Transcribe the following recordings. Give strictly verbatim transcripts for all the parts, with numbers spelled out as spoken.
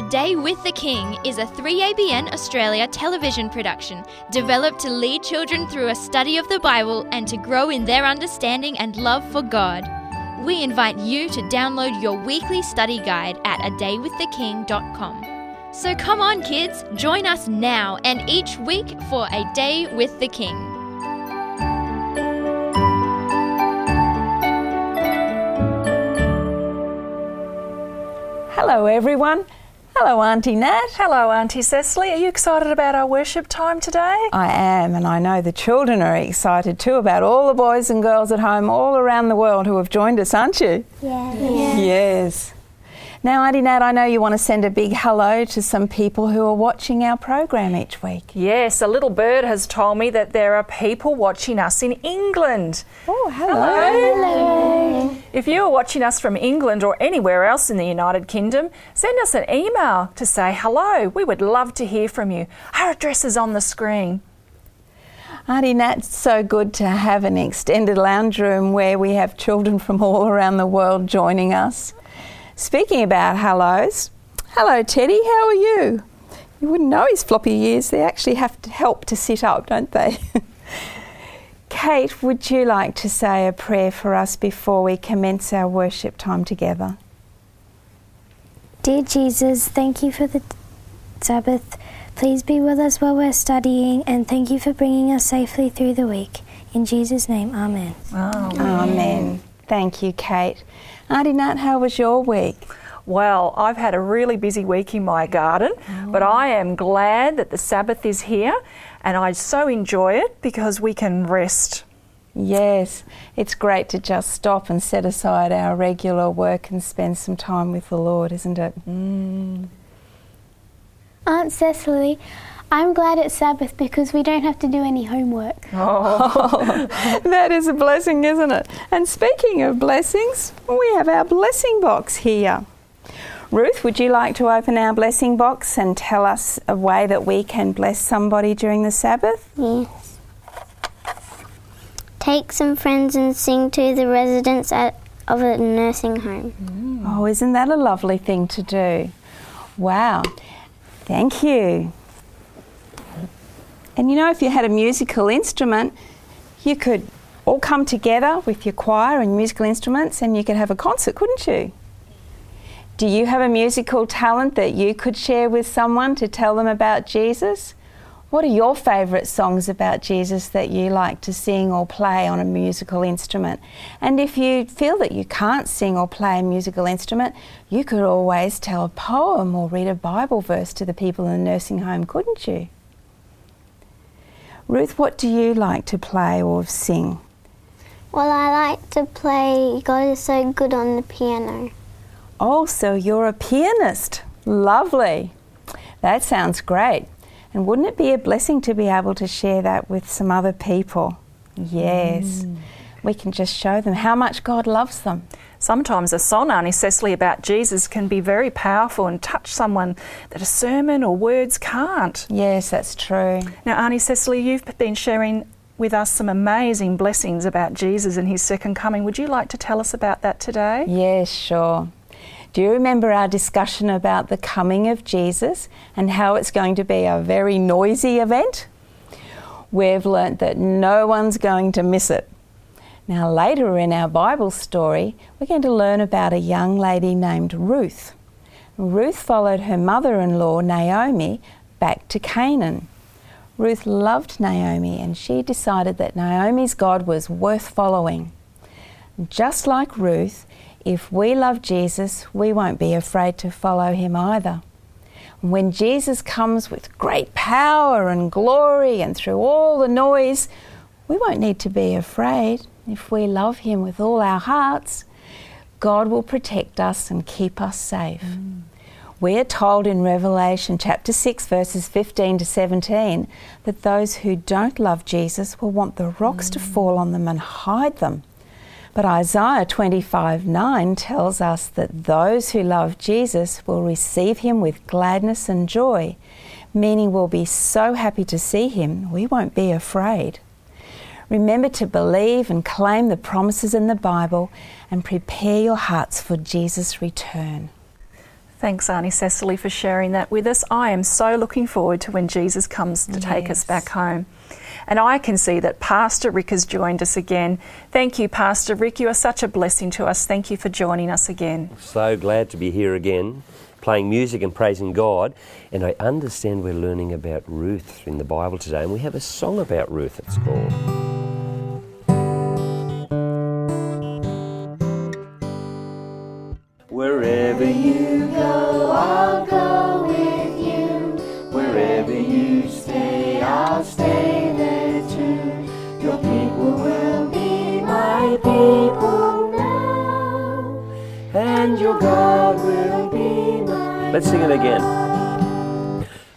A Day With the King is a three A B N Australia television production developed to lead children through a study of the Bible and to grow in their understanding and love for God. We invite you to download your weekly study guide at a day with the king dot com. So come on kids, join us now and each week for A Day With the King. Hello everyone. Hello, Aunty Nat. Hello, Aunty Cecily. Are you excited about our worship time today? I am, and I know the children are excited too about all the boys and girls at home all around the world who have joined us, aren't you? Yes. Yes. yes. Now, Aunty Nat, I know you want to send a big hello to some people who are watching our program each week. Yes, a little bird has told me that there are people watching us in England. Oh, hello. Hello. hello. If you are watching us from England or anywhere else in the United Kingdom, send us an email to say hello. We would love to hear from you. Our address is on the screen. Aunty Nat, it's so good to have an extended lounge room where we have children from all around the world joining us. Speaking about hellos, hello Teddy, how are you? You wouldn't know his floppy ears, they actually have to help to sit up, don't they? Kate, would you like to say a prayer for us before we commence our worship time together? Dear Jesus, thank you for the Sabbath. Please be with us while we're studying and thank you for bringing us safely through the week. In Jesus' name, amen. Amen. Amen. Thank you, Kate. Aunty Nat, how was your week? Well, I've had a really busy week in my garden, oh. but I am glad that the Sabbath is here and I so enjoy it because we can rest. Yes, it's great to just stop and set aside our regular work and spend some time with the Lord, isn't it? Mm. Aunt Cecily, I'm glad it's Sabbath because we don't have to do any homework. Oh, that is a blessing, isn't it? And speaking of blessings, we have our blessing box here. Ruth, would you like to open our blessing box and tell us a way that we can bless somebody during the Sabbath? Yes. Take some friends and sing to the residents at, of a nursing home. Mm. Oh, isn't that a lovely thing to do? Wow. Thank you. And you know, if you had a musical instrument, you could all come together with your choir and musical instruments and you could have a concert, couldn't you? Do you have a musical talent that you could share with someone to tell them about Jesus? What are your favourite songs about Jesus that you like to sing or play on a musical instrument? And if you feel that you can't sing or play a musical instrument, you could always tell a poem or read a Bible verse to the people in the nursing home, couldn't you? Ruth, what do you like to play or sing? Well, I like to play God Is So Good on the piano. Oh, so you're a pianist. Lovely. That sounds great. And wouldn't it be a blessing to be able to share that with some other people? Yes. Mm. We can just show them how much God loves them. Sometimes a song, Aunty Cecily, about Jesus can be very powerful and touch someone that a sermon or words can't. Yes, that's true. Now, Aunty Cecily, you've been sharing with us some amazing blessings about Jesus and his second coming. Would you like to tell us about that today? Yes, sure. Do you remember our discussion about the coming of Jesus and how it's going to be a very noisy event? We've learnt that no one's going to miss it. Now, later in our Bible story, we're going to learn about a young lady named Ruth. Ruth followed her mother-in-law, Naomi, back to Canaan. Ruth loved Naomi and she decided that Naomi's God was worth following. Just like Ruth, if we love Jesus, we won't be afraid to follow him either. When Jesus comes with great power and glory and through all the noise, we won't need to be afraid. If we love him with all our hearts, God will protect us and keep us safe. Mm. We are told in Revelation chapter six, verses fifteen to seventeen, that those who don't love Jesus will want the rocks mm. to fall on them and hide them. But Isaiah twenty-five nine tells us that those who love Jesus will receive him with gladness and joy, meaning we'll be so happy to see him, we won't be afraid. Remember to believe and claim the promises in the Bible and prepare your hearts for Jesus' return. Thanks, Aunty Cecily, for sharing that with us. I am so looking forward to when Jesus comes to yes. take us back home. And I can see that Pastor Rick has joined us again. Thank you, Pastor Rick. You are such a blessing to us. Thank you for joining us again. So glad to be here again, playing music and praising God. And I understand we're learning about Ruth in the Bible today. And we have a song about Ruth, it's called. Wherever you go, I'll go with you. Wherever you stay, I'll stay there too. Your people will be my people now, and your God will be my God. Let's sing it again.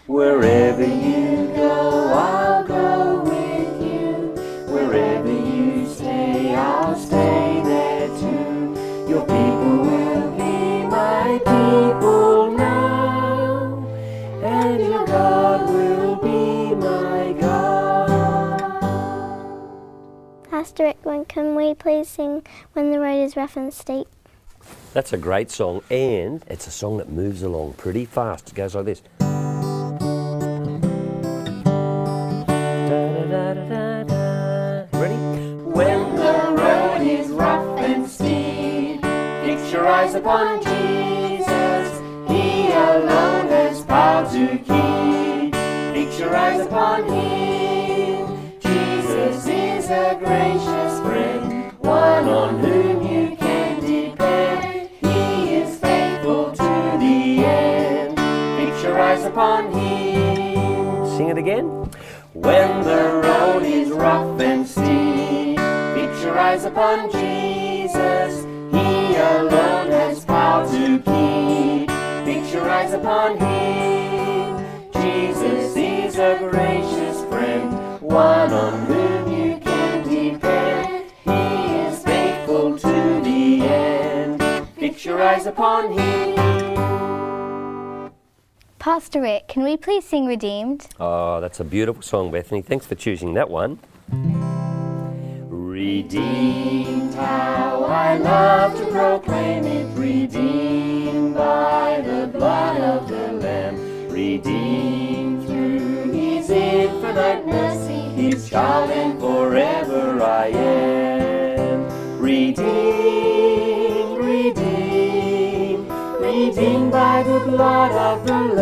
Wherever you go, I'll go with you. Wherever you stay, I'll stay there too. Your people will people now, and your God will be my God. Pastor Rick, when can we please sing When the Road is Rough and Steep? That's a great song, and it's a song that moves along pretty fast. It goes like this. Ready? When the road is rough and steep, fix your eyes upon Jesus. Alone has power to keep. Fix your eyes upon him. Jesus is a gracious friend, one on whom you can depend. He is faithful to the end. Fix your eyes upon him. Sing it again. When the road is rough and steep, fix your eyes upon Jesus. He alone has power to keep. Fix your eyes upon him. Jesus is a gracious friend, one on whom you can depend. He is faithful to the end. Fix your eyes upon him. Pastor Rick, can we please sing Redeemed? Oh, that's a beautiful song, Bethany. Thanks for choosing that one. Redeemed, how I love to proclaim it. Redeemed by the blood of the Lamb. Redeemed through his infinite mercy. His child and forever I am. Redeemed, redeemed, redeemed by the blood of the Lamb.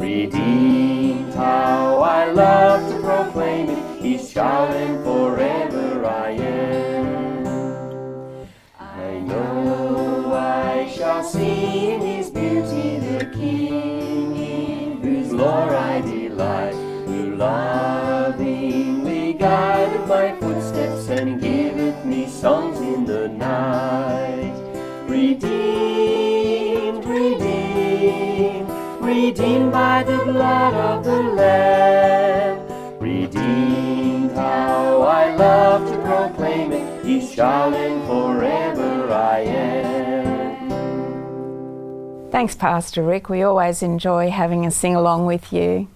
Redeemed, how I love to proclaim it. He's shouting forever I am. I know I shall see in his beauty the King, in whose lore I delight, who lovingly guideth my footsteps and giveth me songs in the night. Redeemed, redeemed, redeemed by the blood of the Lamb. Redeemed, how I love to proclaim it. He's shouting forever I am. Thanks, Pastor Rick. We always enjoy having a sing-along with you.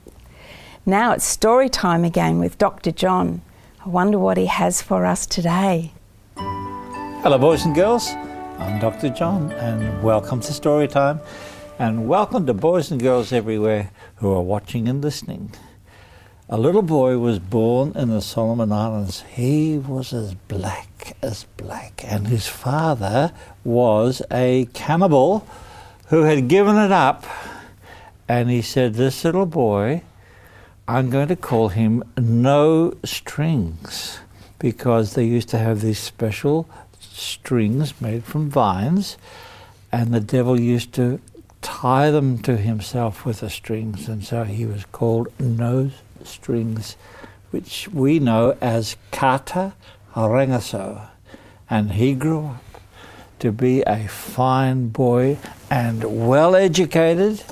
Now it's story time again with Doctor John. I wonder what he has for us today. Hello, boys and girls. I'm Doctor John, and welcome to Story Time. And welcome to boys and girls everywhere who are watching and listening. A little boy was born in the Solomon Islands. He was as black as black, and his father was a cannibal who had given it up. And he said, this little boy, I'm going to call him No Strings, because they used to have these special strings made from vines, and the devil used to tie them to himself with the strings, and so he was called No Strings. Strings, which we know as Kata Haringaso, and he grew up to be a fine boy and well educated.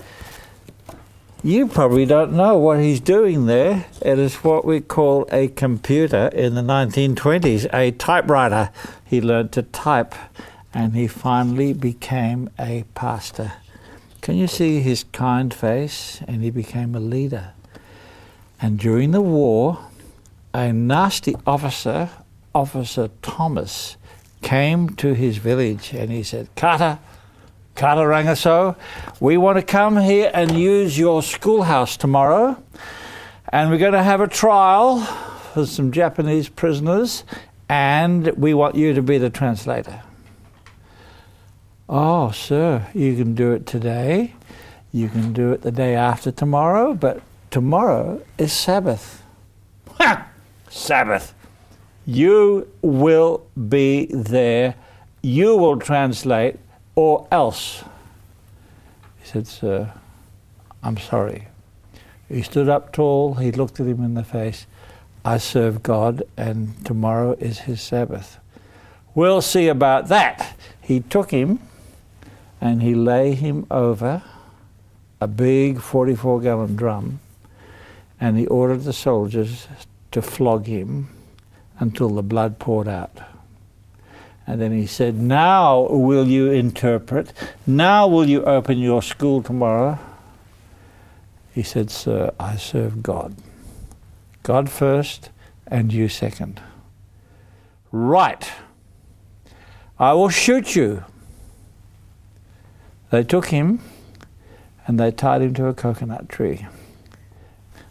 You probably don't know what he's doing there. It is what we call a computer in the nineteen twenties, a typewriter. He learned to type, and he finally became a pastor. Can you see his kind face? And he became a leader. And during the war, a nasty officer, Officer Thomas, came to his village and he said, Carter, Carter Reynoso, we want to come here and use your schoolhouse tomorrow, and we're going to have a trial for some Japanese prisoners, and we want you to be the translator. Oh, sir, you can do it today. You can do it the day after tomorrow, but tomorrow is Sabbath. Ha! Sabbath. You will be there. You will translate, or else. He said, sir, I'm sorry. He stood up tall. He looked at him in the face. I serve God, and tomorrow is his Sabbath. We'll see about that. He took him and he lay him over a big forty-four gallon drum, and he ordered the soldiers to flog him until the blood poured out. And then he said, now will you interpret? Now will you open your school tomorrow? He said, sir, I serve God. God first and you second. Right. I will shoot you. They took him and they tied him to a coconut tree.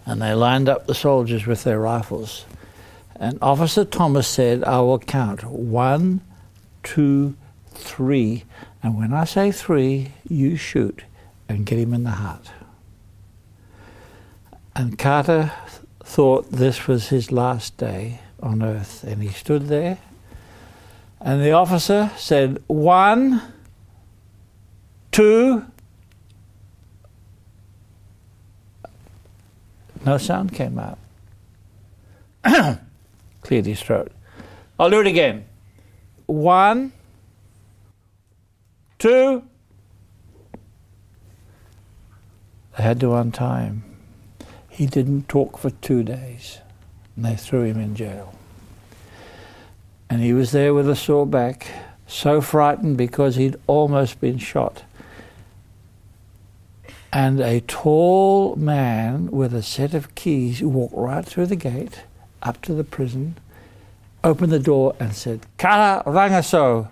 And they lined up the soldiers with their rifles. And Officer Thomas said, I will count one, two, three. And when I say three, you shoot and get him in the heart. And Carter thought this was his last day on earth. And he stood there. And the officer said, one, two. No sound came out. Cleared his throat. I'll do it again. One, two. They had to untie him. He didn't talk for two days. And they threw him in jail. And he was there with a sore back, so frightened because he'd almost been shot. And a tall man with a set of keys walked right through the gate, up to the prison, opened the door and said, Kata Haringaso,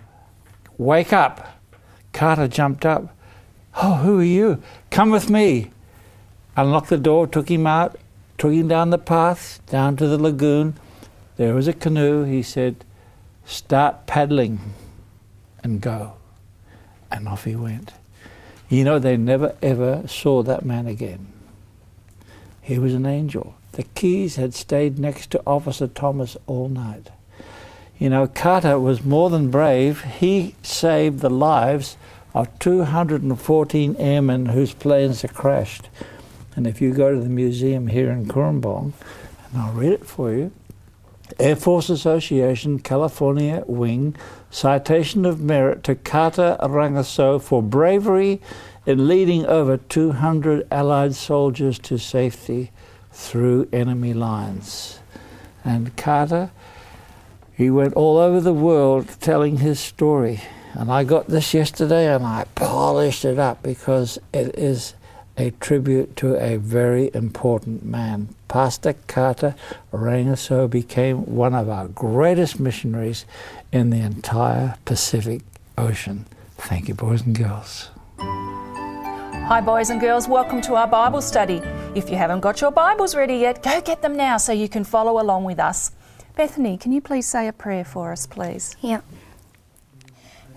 wake up. Carter jumped up. Oh, who are you? Come with me. Unlocked the door, took him out, took him down the path, down to the lagoon. There was a canoe. He said, start paddling and go. And off he went. You know, they never ever saw that man again. He was an angel. The keys had stayed next to Officer Thomas all night. You know, Carter was more than brave. He saved the lives of two hundred fourteen airmen whose planes are crashed. And if you go to the museum here in Currumbong, and I'll read it for you, Air Force Association, California Wing, Citation of Merit to Kata Haringaso for bravery in leading over two hundred Allied soldiers to safety through enemy lines. And Carter, he went all over the world telling his story. And I got this yesterday and I polished it up because it is a tribute to a very important man. Pastor Carter Reynoso became one of our greatest missionaries in the entire Pacific Ocean. Thank you, boys and girls. Hi, boys and girls. Welcome to our Bible study. If you haven't got your Bibles ready yet, go get them now so you can follow along with us. Bethany, can you please say a prayer for us, please? Yeah.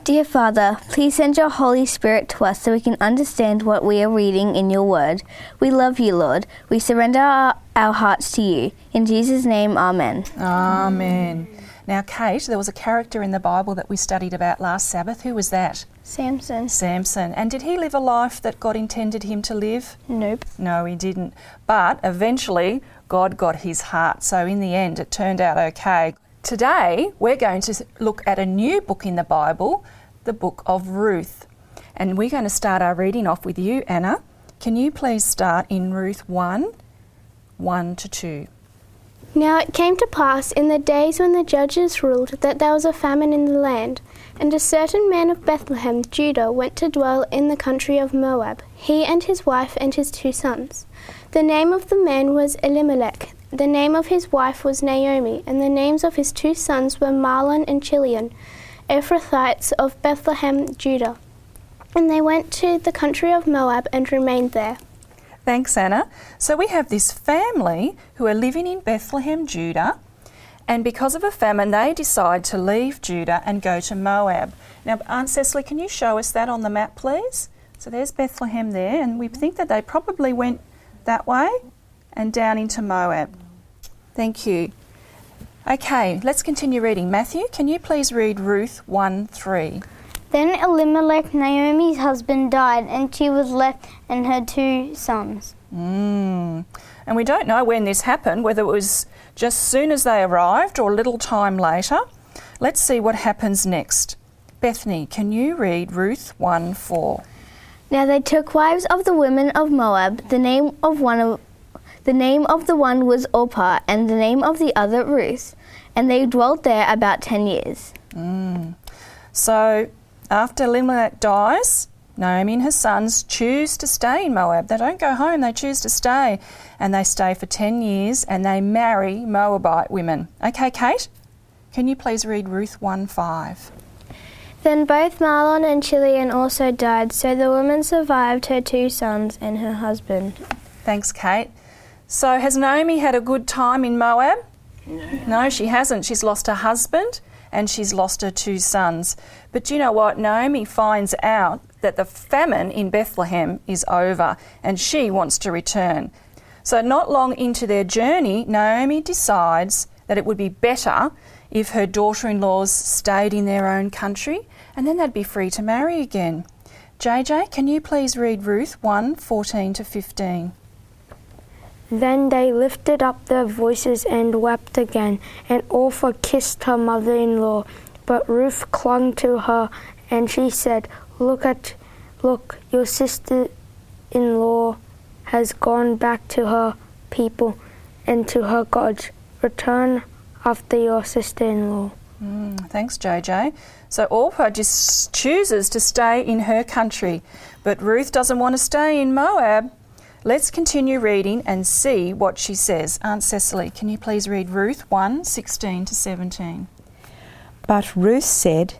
Dear Father, please send your Holy Spirit to us so we can understand what we are reading in your word. We love you, Lord. We surrender our, our hearts to you. In Jesus' name, amen. Amen. Now, Kate, there was a character in the Bible that we studied about last Sabbath. Who was that? Samson. Samson. And did he live a life that God intended him to live? Nope. No, he didn't. But eventually, God got his heart. So in the end, it turned out okay. Today, we're going to look at a new book in the Bible, the book of Ruth. And we're going to start our reading off with you, Anna. Can you please start in Ruth one, one to two? Now it came to pass in the days when the judges ruled that there was a famine in the land, and a certain man of Bethlehem, Judah, went to dwell in the country of Moab, he and his wife and his two sons. The name of the man was Elimelech, the name of his wife was Naomi, and the names of his two sons were Marlon and Chilion, Ephrathites of Bethlehem, Judah. and they went to the country of Moab and remained there. Thanks, Anna. So we have this family who are living in Bethlehem, Judah, and because of a famine, they decide to leave Judah and go to Moab. Now, Aunt Cecily, can you show us that on the map, please? So there's Bethlehem there, and we think that they probably went that way and down into Moab. Thank you. Okay, let's continue reading. Matthew, can you please read Ruth one three? Then Elimelech, Naomi's husband, died, and she was left and her two sons. Mm. And we don't know when this happened, whether it was just soon as they arrived or a little time later. Let's see what happens next. Bethany, can you read Ruth one four? Now they took wives of the women of Moab. The name of one of the name of the one was Orpah, and the name of the other Ruth, and they dwelt there about ten years. Mm. So after Elimelech dies, Naomi and her sons choose to stay in Moab. They don't go home, they choose to stay. And they stay for ten years and they marry Moabite women. Okay, Kate, can you please read Ruth one five? Then both Marlon and Chilion also died, so the woman survived her two sons and her husband. Thanks, Kate. So has Naomi had a good time in Moab? No. No, she hasn't. She's lost her husband and she's lost her two sons. But you know what? Naomi finds out that the famine in Bethlehem is over and she wants to return. So not long into their journey, Naomi decides that it would be better if her daughter-in-laws stayed in their own country, and then they'd be free to marry again. J J, can you please read Ruth one fourteen to fifteen? Then they lifted up their voices and wept again, and Orpah kissed her mother-in-law. But Ruth clung to her, and she said, Look, at, look, your sister-in-law has gone back to her people and to her gods. Return after your sister-in-law. Mm, thanks, J J. So Orpah just chooses to stay in her country, but Ruth doesn't want to stay in Moab. Let's continue reading and see what she says. Aunt Cecily, can you please read Ruth one sixteen to seventeen? But Ruth said,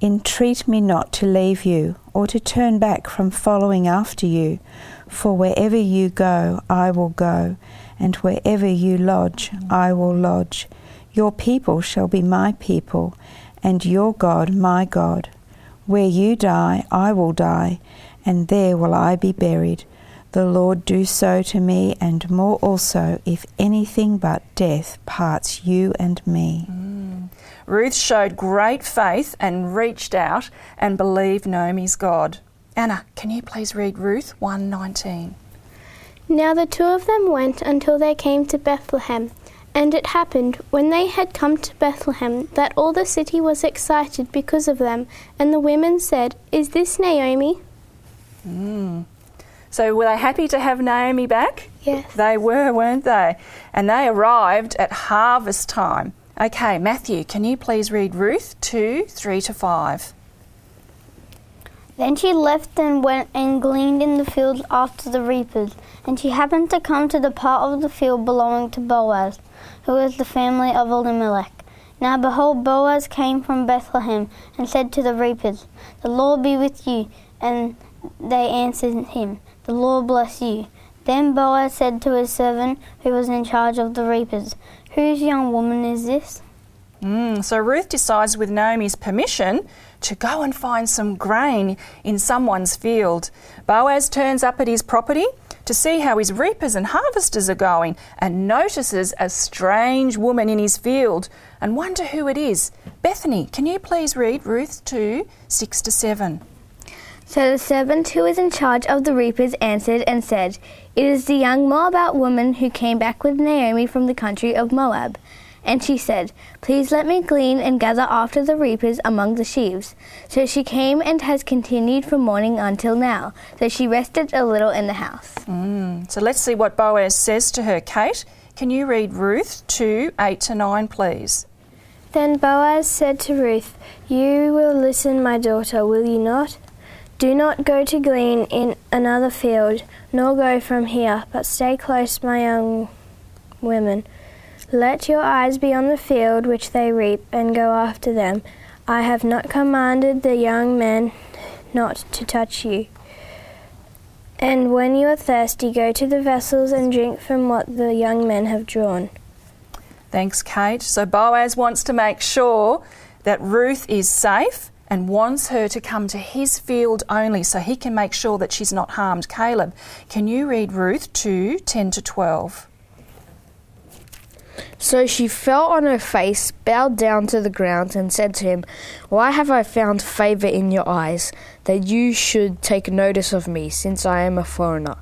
Entreat me not to leave you or to turn back from following after you, for wherever you go, I will go, and wherever you lodge, I will lodge. Your people shall be my people, and your God my God. Where you die, I will die, and there will I be buried. The Lord do so to me and more also, if anything but death parts you and me. Mm. Ruth showed great faith and reached out and believed Naomi's God. Anna, can you please read Ruth one nineteen? Now the two of them went until they came to Bethlehem. And it happened, when they had come to Bethlehem, that all the city was excited because of them, and the women said, Is this Naomi? Mm. So were they happy to have Naomi back? Yes. They were, weren't they? And they arrived at harvest time. Okay, Matthew, can you please read Ruth two, three to five? Then she left and went and gleaned in the field after the reapers, and she happened to come to the part of the field belonging to Boaz, who was the family of Elimelech. Now behold, Boaz came from Bethlehem and said to the reapers, The Lord be with you. And they answered him, The Lord bless you. Then Boaz said to his servant who was in charge of the reapers, Whose young woman is this? Mm, so Ruth decides with Naomi's permission to go and find some grain in someone's field. Boaz turns up at his property to see how his reapers and harvesters are going and notices a strange woman in his field and wonder who it is. Bethany, can you please read Ruth two, six to seven? So the servant who was in charge of the reapers answered and said, It is the young Moabite woman who came back with Naomi from the country of Moab. And she said, Please let me glean and gather after the reapers among the sheaves. So she came and has continued from morning until now. So she rested a little in the house. Mm. So let's see what Boaz says to her. Kate, can you read Ruth two, eight to nine, please? Then Boaz said to Ruth, You will listen, my daughter, will you not? Do not go to glean in another field, nor go from here, but stay close, my young women. Let your eyes be on the field which they reap, and go after them. I have not commanded the young men not to touch you. And when you are thirsty, go to the vessels and drink from what the young men have drawn. Thanks, Kate. So Boaz wants to make sure that Ruth is safe and wants her to come to his field only so he can make sure that she's not harmed. Caleb, can you read Ruth two, ten to twelve? So she fell on her face, bowed down to the ground, and said to him, "Why have I found favour in your eyes, that you should take notice of me, since I am a foreigner?"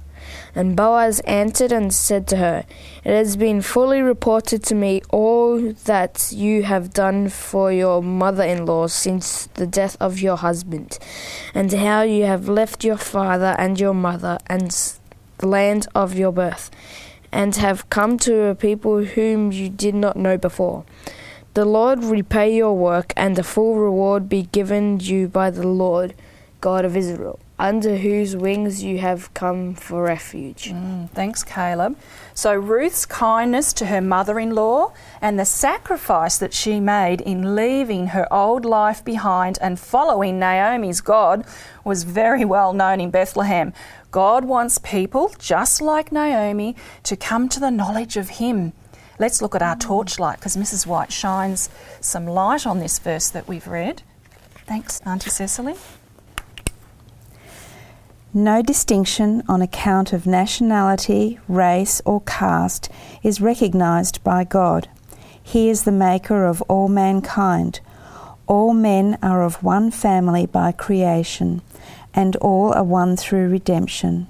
And Boaz answered and said to her, "It has been fully reported to me all that you have done for your mother-in-law since the death of your husband, and how you have left your father and your mother and the land of your birth, and have come to a people whom you did not know before. The Lord repay your work, and the full reward be given you by the Lord, God of Israel, under whose wings you have come for refuge." Mm, thanks, Caleb. So Ruth's kindness to her mother-in-law and the sacrifice that she made in leaving her old life behind and following Naomi's God was very well known in Bethlehem. God wants people, just like Naomi, to come to the knowledge of him. Let's look at our torchlight, because Missus White shines some light on this verse that we've read. Thanks, Aunty Cecily. No distinction on account of nationality, race or caste is recognised by God. He is the maker of all mankind. All men are of one family by creation, and all are one through redemption.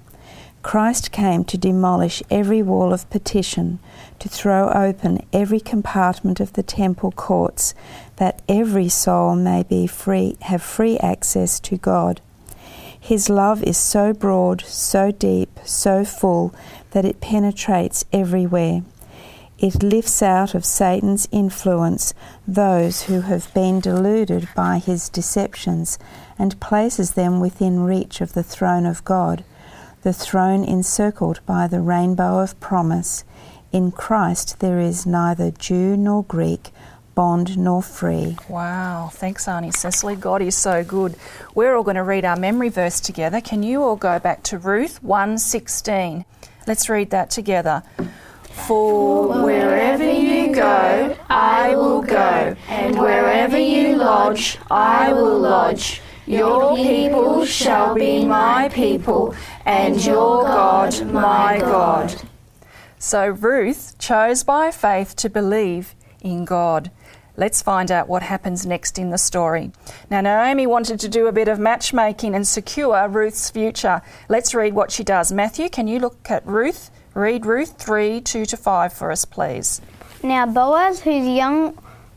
Christ came to demolish every wall of partition, to throw open every compartment of the temple courts, that every soul may be free, have free access to God. His love is so broad, so deep, so full, that it penetrates everywhere. It lifts out of Satan's influence those who have been deluded by his deceptions and places them within reach of the throne of God, the throne encircled by the rainbow of promise. In Christ there is neither Jew nor Greek, bond nor free. Wow, thanks Aunty Cecily. God is so good. We're all going to read our memory verse together. Can you all go back to Ruth one sixteen? Let's read that together. "For wherever you go, I will go, and wherever you lodge, I will lodge. Your people shall be my people, and your God my God." So Ruth chose by faith to believe in God. Let's find out what happens next in the story. Now, Naomi wanted to do a bit of matchmaking and secure Ruth's future. Let's read what she does. Matthew, can you look at Ruth? Read Ruth three, two to five for us, please. "Now Boaz, whose young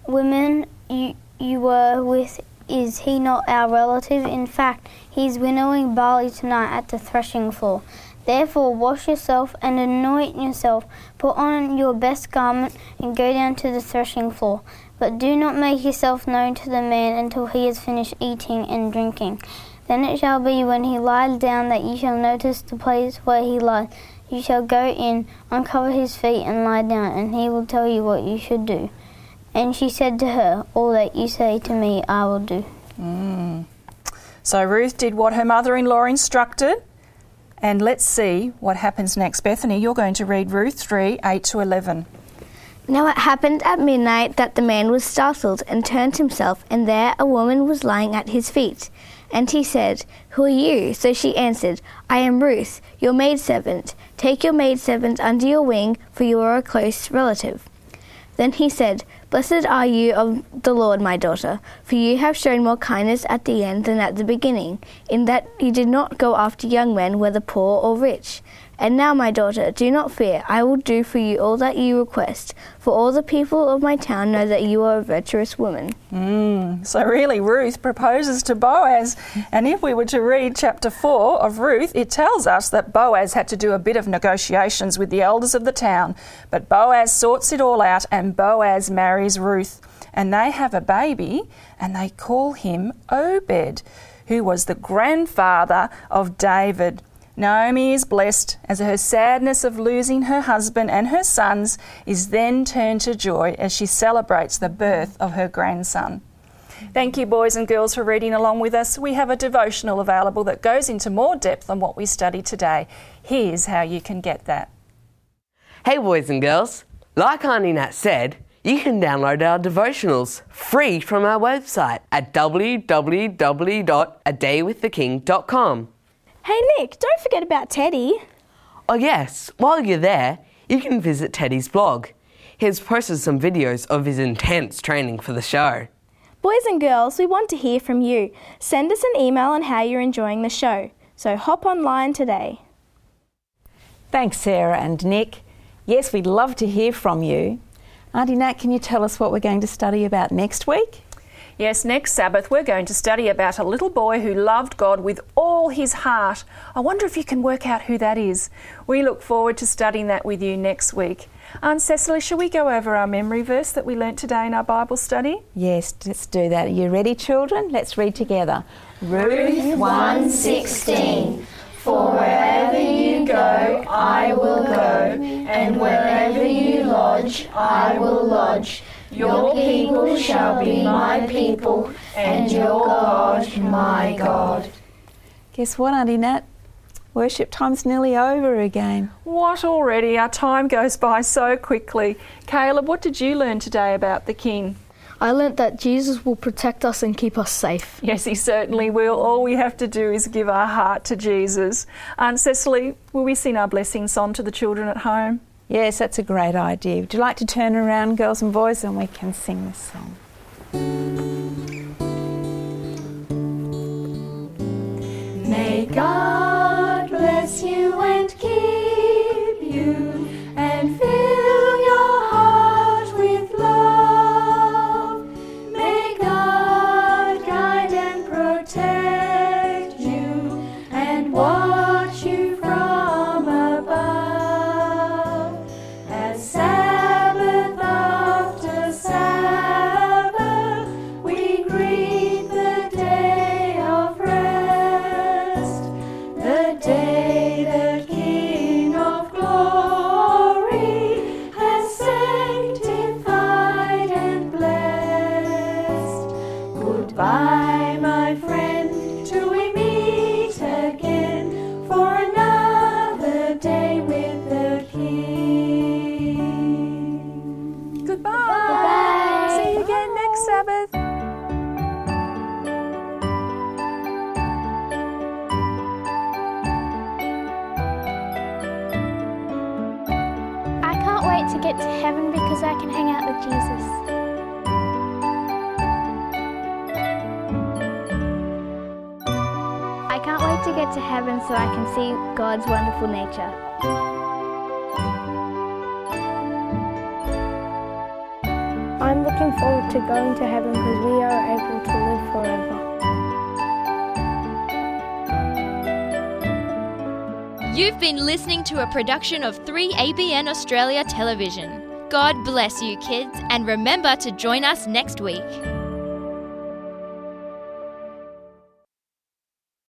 woman you, you were with, is he not our relative? In fact, he is winnowing barley tonight at the threshing floor. Therefore wash yourself and anoint yourself, put on your best garment and go down to the threshing floor. But do not make yourself known to the man until he has finished eating and drinking. Then it shall be when he lies down that you shall notice the place where he lies. You shall go in, uncover his feet and lie down, and he will tell you what you should do." And she said to her, "All that you say to me I will do." Mm. So Ruth did what her mother-in-law instructed. And let's see what happens next. Bethany, you're going to read Ruth three, eight to eleven. "Now it happened at midnight that the man was startled and turned himself, and there a woman was lying at his feet. And he said, 'Who are you?' So she answered, 'I am Ruth, your maidservant. Take your maidservant under your wing, for you are a close relative.' Then he said, 'Blessed are you of the Lord, my daughter, for you have shown more kindness at the end than at the beginning, in that you did not go after young men, whether poor or rich. And now, my daughter, do not fear. I will do for you all that you request, for all the people of my town know that you are a virtuous woman.'" Mm. So really, Ruth proposes to Boaz. And if we were to read chapter four of Ruth, it tells us that Boaz had to do a bit of negotiations with the elders of the town. But Boaz sorts it all out, and Boaz marries Ruth, and they have a baby, and they call him Obed, who was the grandfather of David. Naomi is blessed as her sadness of losing her husband and her sons is then turned to joy as she celebrates the birth of her grandson. Thank you, boys and girls, for reading along with us. We have a devotional available that goes into more depth than what we studied today. Here's how you can get that. Hey, boys and girls. Like Aunty Nat said, you can download our devotionals free from our website at w w w dot a day with the king dot com. Hey, Nick, don't forget about Teddy. Oh, yes. While you're there, you can visit Teddy's blog. He has posted some videos of his intense training for the show. Boys and girls, we want to hear from you. Send us an email on how you're enjoying the show. So hop online today. Thanks, Sarah and Nick. Yes, we'd love to hear from you. Aunty Nat, can you tell us what we're going to study about next week? Yes, next Sabbath we're going to study about a little boy who loved God with all his heart. I wonder if you can work out who that is. We look forward to studying that with you next week. Aunt Cecily, shall we go over our memory verse that we learnt today in our Bible study? Yes, let's do that. Are you ready, children? Let's read together. Ruth one sixteen. For wherever you go, I will go, and wherever you lodge, I will lodge. Your people shall be my people, and your God my God. Guess what, Aunty Nat? Worship time's nearly over again. What already? Our time goes by so quickly. Caleb, what did you learn today about the King? I learnt that Jesus will protect us and keep us safe. Yes, he certainly will. All we have to do is give our heart to Jesus. Aunt Cecily, will we sing our blessings on to the children at home? Yes, that's a great idea. Would you like to turn around, girls and boys, and we can sing this song? May God bless you and keep you, and fill your heart with love. May God guide and protect you, and watch you from above. To heaven so I can see God's wonderful nature. I'm looking forward to going to heaven because we are able to live forever. You've been listening to a production of three A B N Australia Television. God bless you, kids, and remember to join us next week.